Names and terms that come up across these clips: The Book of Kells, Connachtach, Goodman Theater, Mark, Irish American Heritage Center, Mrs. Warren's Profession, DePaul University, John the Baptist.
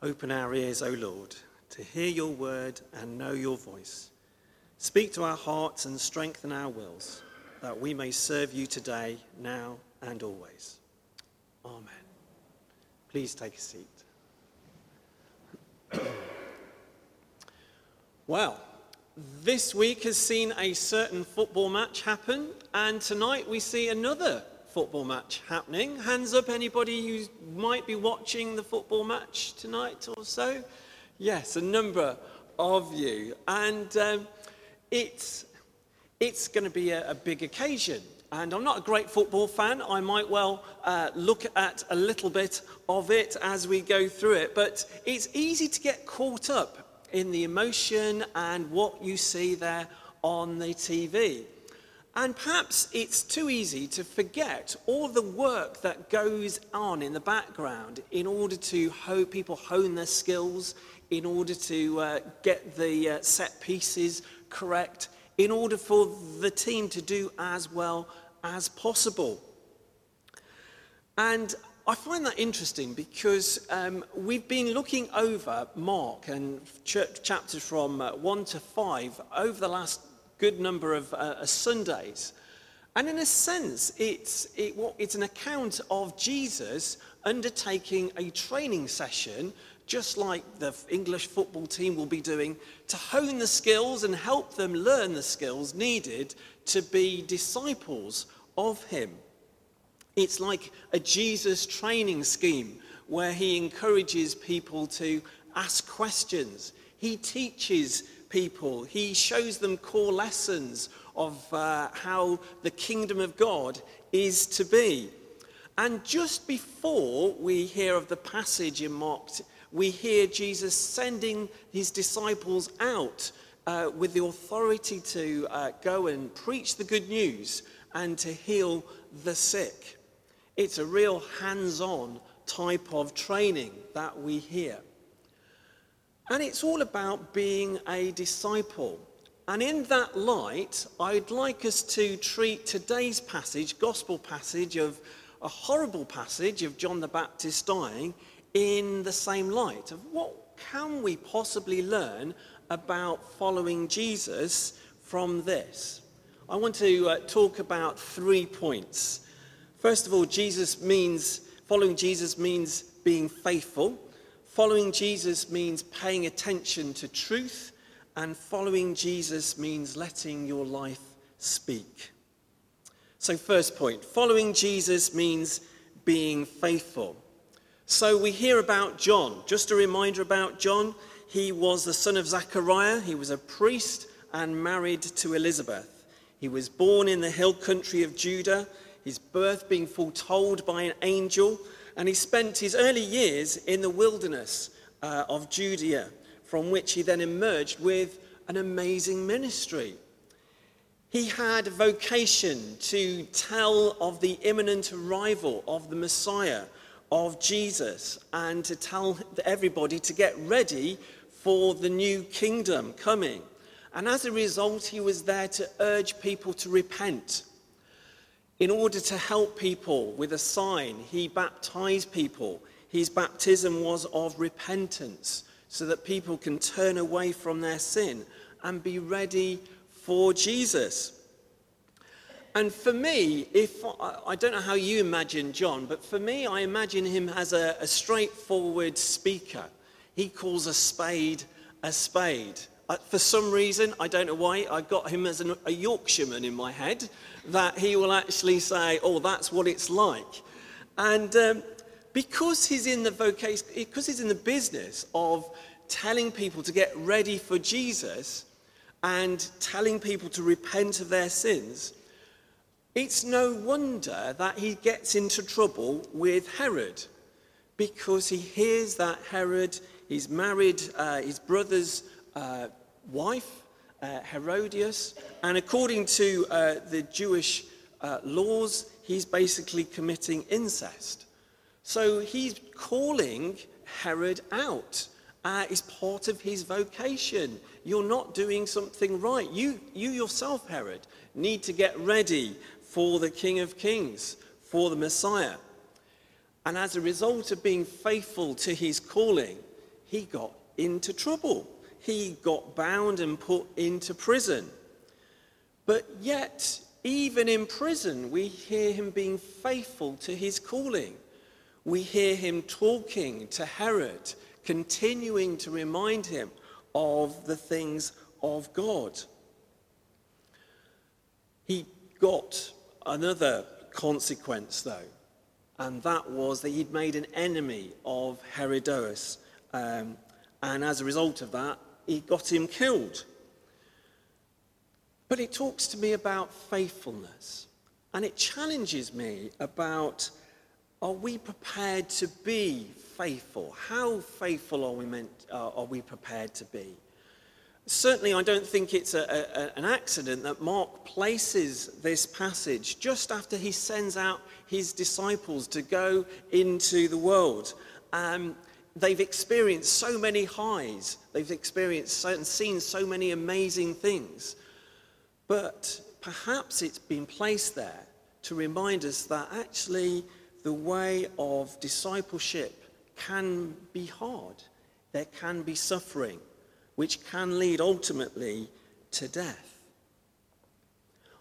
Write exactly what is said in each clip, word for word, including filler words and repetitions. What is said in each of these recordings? Open our ears, O Lord, to hear your word and know your voice. Speak to our hearts and strengthen our wills, that we may serve you today, now, and always. Amen. Please take a seat. Well, this week has seen a certain football match happen, and tonight we see another football match happening. Hands up, anybody who might be watching the football match tonight or so? Yes, a number of you. And um, it's, it's going to be a, a big occasion. And I'm not a great football fan. I might well uh, look at a little bit of it as we go through it. But it's easy to get caught up in the emotion and what you see there on the T V. And perhaps it's too easy to forget all the work that goes on in the background in order to help people hone their skills, in order to uh, get the uh, set pieces correct, in order for the team to do as well as possible. And I find that interesting because um, we've been looking over Mark and ch chapters from uh, one to five over the last good number of uh, Sundays. And in a sense, it's, it, well, it's an account of Jesus undertaking a training session, just like the English football team will be doing, to hone the skills and help them learn the skills needed to be disciples of him. It's like a Jesus training scheme where he encourages people to ask questions. He teaches people. He shows them core lessons of uh, how the kingdom of God is to be. And just before we hear of the passage in Mark, we hear Jesus sending his disciples out uh, with the authority to uh, go and preach the good news and to heal the sick. It's a real hands-on type of training that we hear. And it's all about being a disciple. And in that light, I'd like us to treat today's passage, gospel passage, of a horrible passage of John the Baptist dying, in the same light of what can we possibly learn about following Jesus from this. I want to uh, talk about three points. First of all, Jesus means, following Jesus means being faithful. Following Jesus means paying attention to truth, and following Jesus means letting your life speak. So first point, following Jesus means being faithful. So we hear about John. Just a reminder about John, he was the son of Zechariah. He was a priest and married to Elizabeth. He was born in the hill country of Judah, his birth being foretold by an angel. And he spent his early years in the wilderness uh, of Judea, from which he then emerged with an amazing ministry. He had a vocation to tell of the imminent arrival of the Messiah, of Jesus, and to tell everybody to get ready for the new kingdom coming. And as a result, he was there to urge people to repent. In order to help people with a sign, he baptized people. His baptism was of repentance, so that people can turn away from their sin and be ready for Jesus. And for me, if I don't know how you imagine John, but for me, I imagine him as a, a straightforward speaker. He calls a spade a spade. Uh, for some reason, I don't know why, I got him as an, a Yorkshireman in my head, that he will actually say, oh, that's what it's like. And um, because he's in the vocation, because he's in the business of telling people to get ready for Jesus and telling people to repent of their sins, it's no wonder that he gets into trouble with Herod, because he hears that Herod, he's married, uh, his brother's Uh, wife, uh, Herodias, and according to uh, the Jewish uh, laws, he's basically committing incest. So he's calling Herod out. Uh, it's part of his vocation. You're not doing something right. You, you yourself, Herod, need to get ready for the King of Kings, for the Messiah. And as a result of being faithful to his calling, he got into trouble. He got bound and put into prison. But yet, even in prison, we hear him being faithful to his calling. We hear him talking to Herod, continuing to remind him of the things of God. He got another consequence, though, and that was that he'd made an enemy of Herodias, um, and as a result of that, he got him killed. But it talks to me about faithfulness, and it challenges me about, are we prepared to be faithful? How faithful are we meant, uh, are we prepared to be? Certainly, I don't think it's a, a, an accident that Mark places this passage just after he sends out his disciples to go into the world. Um, they've experienced so many highs. They've experienced and seen so many amazing things. But perhaps it's been placed there to remind us that actually the way of discipleship can be hard. There can be suffering, which can lead ultimately to death.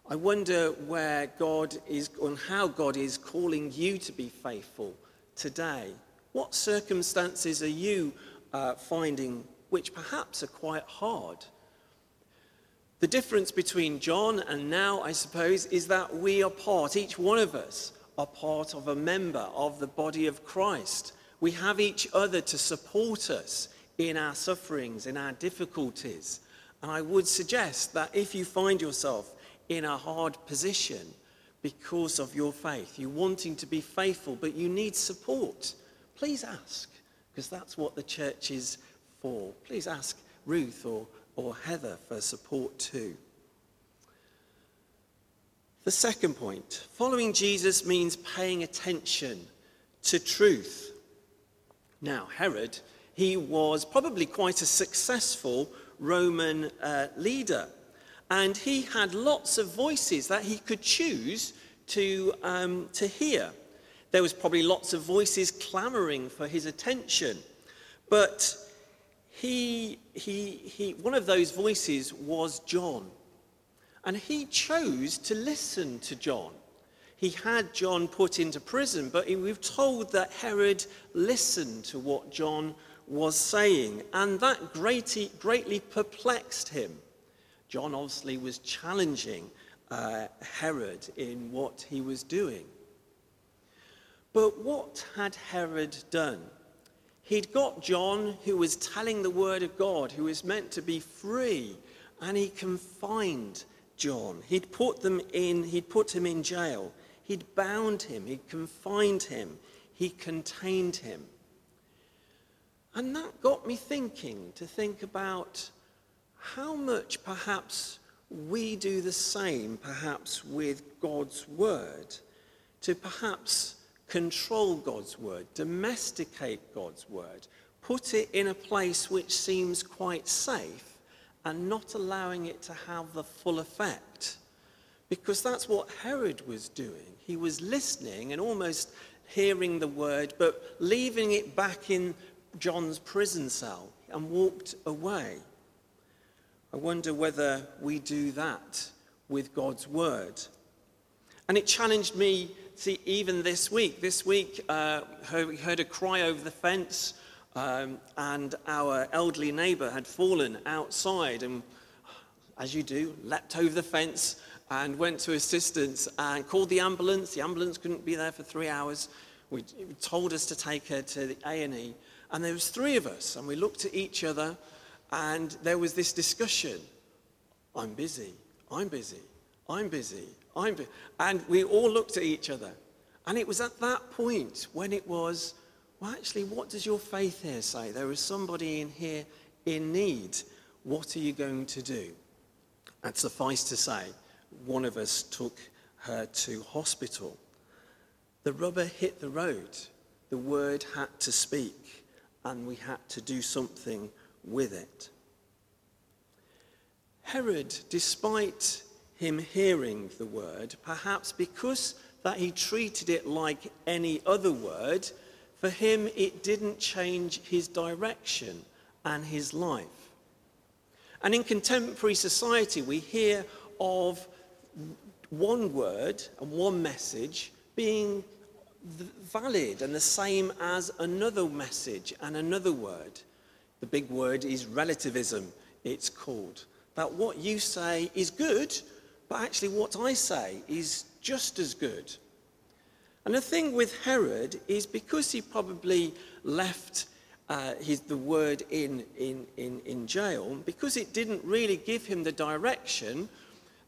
I wonder where God is, on how God is calling you to be faithful today. What circumstances are you uh, finding which perhaps are quite hard? The difference between John and now, I suppose, is that we are part, each one of us, are part of a member of the body of Christ. We have each other to support us in our sufferings, in our difficulties. And I would suggest that if you find yourself in a hard position because of your faith, you wanting to be faithful, but you need support, please ask, because that's what the church is for. Please ask Ruth or, or Heather for support too. The second point, following Jesus means paying attention to truth. Now, Herod, he was probably quite a successful Roman uh, leader. And he had lots of voices that he could choose to, um, to hear. There was probably lots of voices clamoring for his attention. But he, he, he, one of those voices was John. And he chose to listen to John. He had John put into prison, but we're told that Herod listened to what John was saying, and that greatly, greatly perplexed him. John obviously was challenging uh, Herod in what he was doing. But what had Herod done? He'd got John, who was telling the word of God, who was meant to be free, and he confined John. He'd put them in, he'd put him in jail. He'd bound him, he'd confined him, he contained him. And that got me thinking, to think about how much perhaps we do the same, perhaps with God's word, to perhaps control God's word, domesticate God's word, put it in a place which seems quite safe and not allowing it to have the full effect. Because that's what Herod was doing. He was listening and almost hearing the word, but leaving it back in John's prison cell and walked away. I wonder whether we do that with God's word. And it challenged me, see, even this week. This week, uh, we heard a cry over the fence, um, and our elderly neighbour had fallen outside and, as you do, leapt over the fence and went to assistance and called the ambulance. The ambulance couldn't be there for three hours. We told us to take her to the A and E. And there was three of us, and we looked at each other, and there was this discussion. I'm busy, I'm busy, I'm busy, I'm busy. And we all looked at each other. And it was at that point when it was, well, actually, what does your faith here say? There is somebody in here in need. What are you going to do? And suffice to say, one of us took her to hospital. The rubber hit the road. The word had to speak. And we had to do something with it. Herod, despite him hearing the word, perhaps because that he treated it like any other word, For him, it didn't change his direction and his life. And in contemporary society, we hear of one word and one message being valid and the same as another message and another word. The big word is relativism, it's called. That what you say is good, but actually what I say is just as good. And the thing with Herod is because he probably left uh, his, the word in, in, in, in jail, because it didn't really give him the direction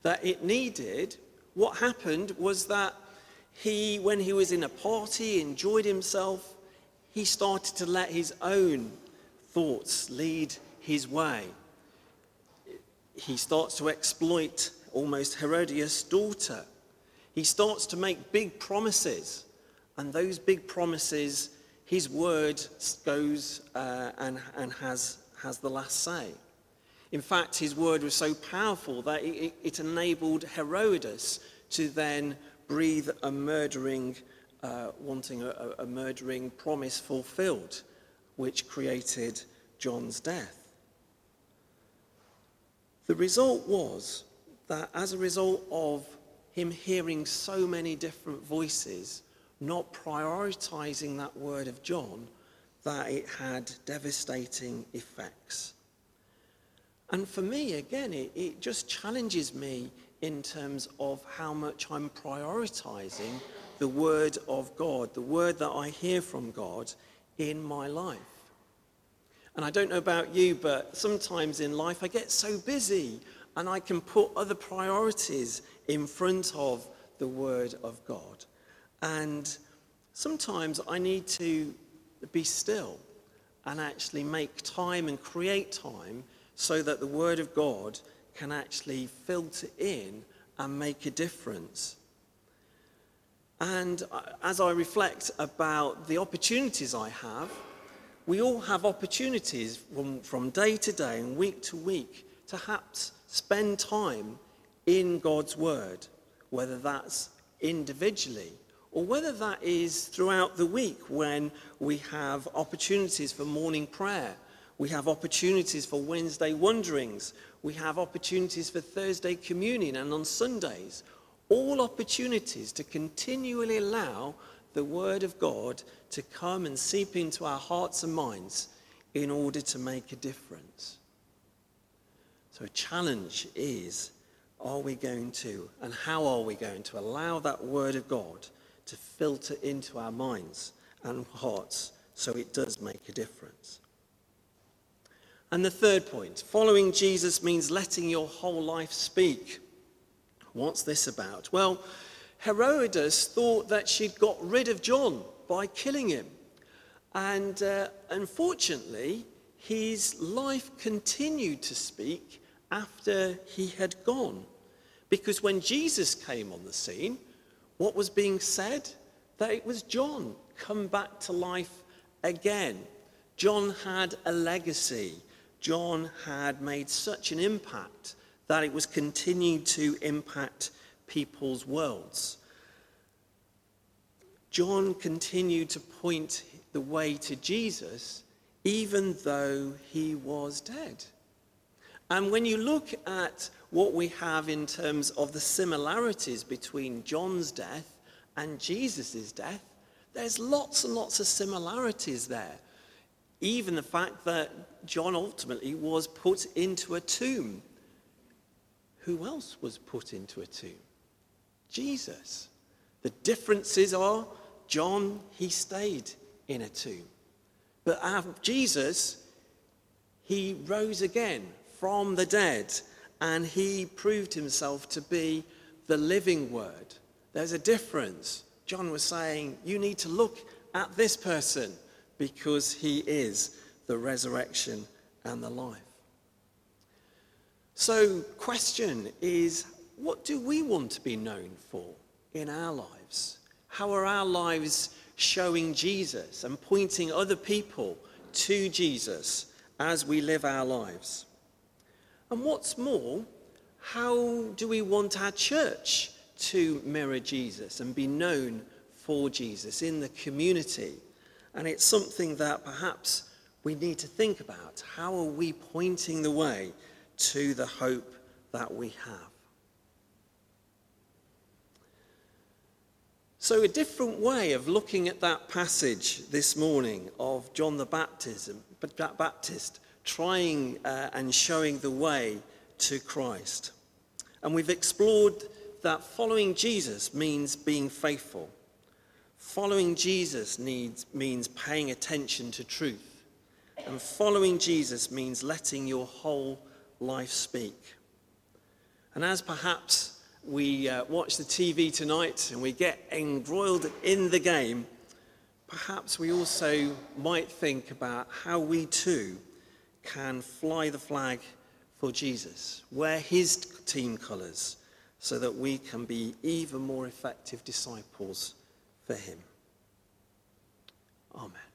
that it needed, what happened was that he, when he was in a party, enjoyed himself, he started to let his own thoughts lead his way. He starts to exploit almost Herodias' daughter. He starts to make big promises, and those big promises, his word goes uh, and, and has, has the last say. In fact, his word was so powerful that it, it enabled Herodias to then breathe a murdering, uh, wanting a, a murdering promise fulfilled, which created John's death. The result was that as a result of him hearing so many different voices, not prioritizing that word of John, that it had devastating effects. And for me, again, it, it just challenges me in terms of how much I'm prioritizing the word of God, the word that I hear from God in my life. And I don't know about you, but sometimes in life I get so busy and I can put other priorities in front of the word of God. And sometimes I need to be still and actually make time and create time so that the word of God can actually filter in and make a difference. And as I reflect about the opportunities I have, we all have opportunities from, from day to day and week to week to perhaps spend time in God's word, whether that's individually or whether that is throughout the week when we have opportunities for morning prayer, we have opportunities for Wednesday wonderings, we have opportunities for Thursday communion and on Sundays, all opportunities to continually allow the word of God to come and seep into our hearts and minds in order to make a difference. So a challenge is, are we going to, and how are we going to allow that word of God to filter into our minds and hearts so it does make a difference? And the third point, following Jesus means letting your whole life speak. What's this about? Well, Herodias thought that she'd got rid of John by killing him. And uh, unfortunately, his life continued to speak after he had gone. Because when Jesus came on the scene, what was being said? That it was John come back to life again. John had a legacy. John had made such an impact that it was continued to impact people's worlds. John continued to point the way to Jesus, even though he was dead. And when you look at what we have in terms of the similarities between John's death and Jesus' death, there's lots and lots of similarities there. Even the fact that John ultimately was put into a tomb. Who else was put into a tomb? Jesus. The differences are, John, he stayed in a tomb. But our Jesus, he rose again from the dead, and he proved himself to be the living word. There's a difference. John was saying, you need to look at this person because he is the resurrection and the life. So, question is, what do we want to be known for in our lives? How are our lives showing Jesus and pointing other people to Jesus as we live our lives? And what's more, how do we want our church to mirror Jesus and be known for Jesus in the community And it's something that perhaps we need to think about. How are we pointing the way to the hope that we have? So a different way of looking at that passage this morning of John the Baptist trying uh, and showing the way to Christ. And we've explored that following Jesus means being faithful. Following Jesus needs, means paying attention to truth. And following Jesus means letting your whole life speak. And as perhaps we uh, watch the T V tonight and we get embroiled in the game, perhaps we also might think about how we too can fly the flag for Jesus, wear his team colours, so that we can be even more effective disciples for him. Amen.